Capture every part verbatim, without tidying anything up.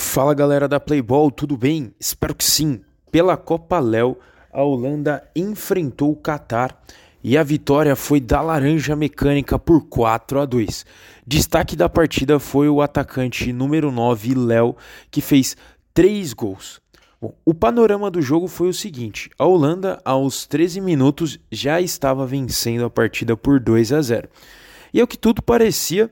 Fala galera da Playbol, tudo bem? Espero que sim. Pela Copa Léo, a Holanda enfrentou o Qatar e a vitória foi da laranja mecânica por quatro a dois. Destaque da partida foi o atacante número nove, Léo, que fez três gols. Bom, o panorama do jogo foi o seguinte: a Holanda, aos treze minutos, já estava vencendo a partida por dois a zero. E ao que tudo parecia,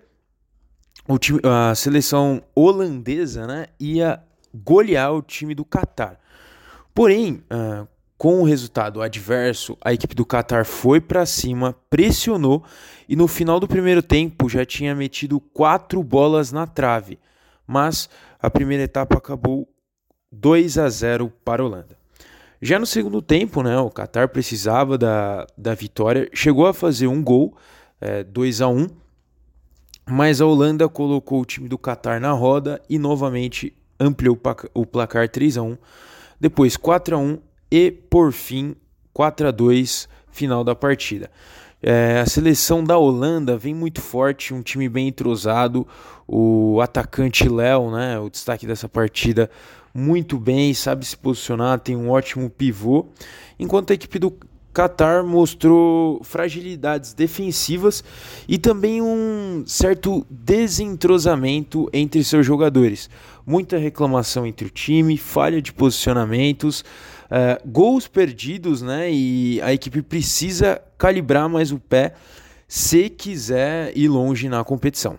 O time, a seleção holandesa, né, ia golear o time do Qatar. Porém, uh, com o resultado adverso, a equipe do Qatar foi para cima, pressionou e no final do primeiro tempo já tinha metido quatro bolas na trave. Mas a primeira etapa acabou dois a zero para a Holanda. Já no segundo tempo, né, o Qatar precisava da, da vitória, chegou a fazer um gol, é, dois a um. Mas a Holanda colocou o time do Qatar na roda e novamente ampliou o placar três a um, depois quatro a um e, por fim, quatro a dois, final da partida. É, a seleção da Holanda vem muito forte, um time bem entrosado, o atacante Léo, né, o destaque dessa partida, muito bem, sabe se posicionar, tem um ótimo pivô, enquanto a equipe do Qatar mostrou fragilidades defensivas e também um certo desentrosamento entre seus jogadores. Muita reclamação entre o time, falha de posicionamentos, uh, gols perdidos, né? E a equipe precisa calibrar mais o pé se quiser ir longe na competição.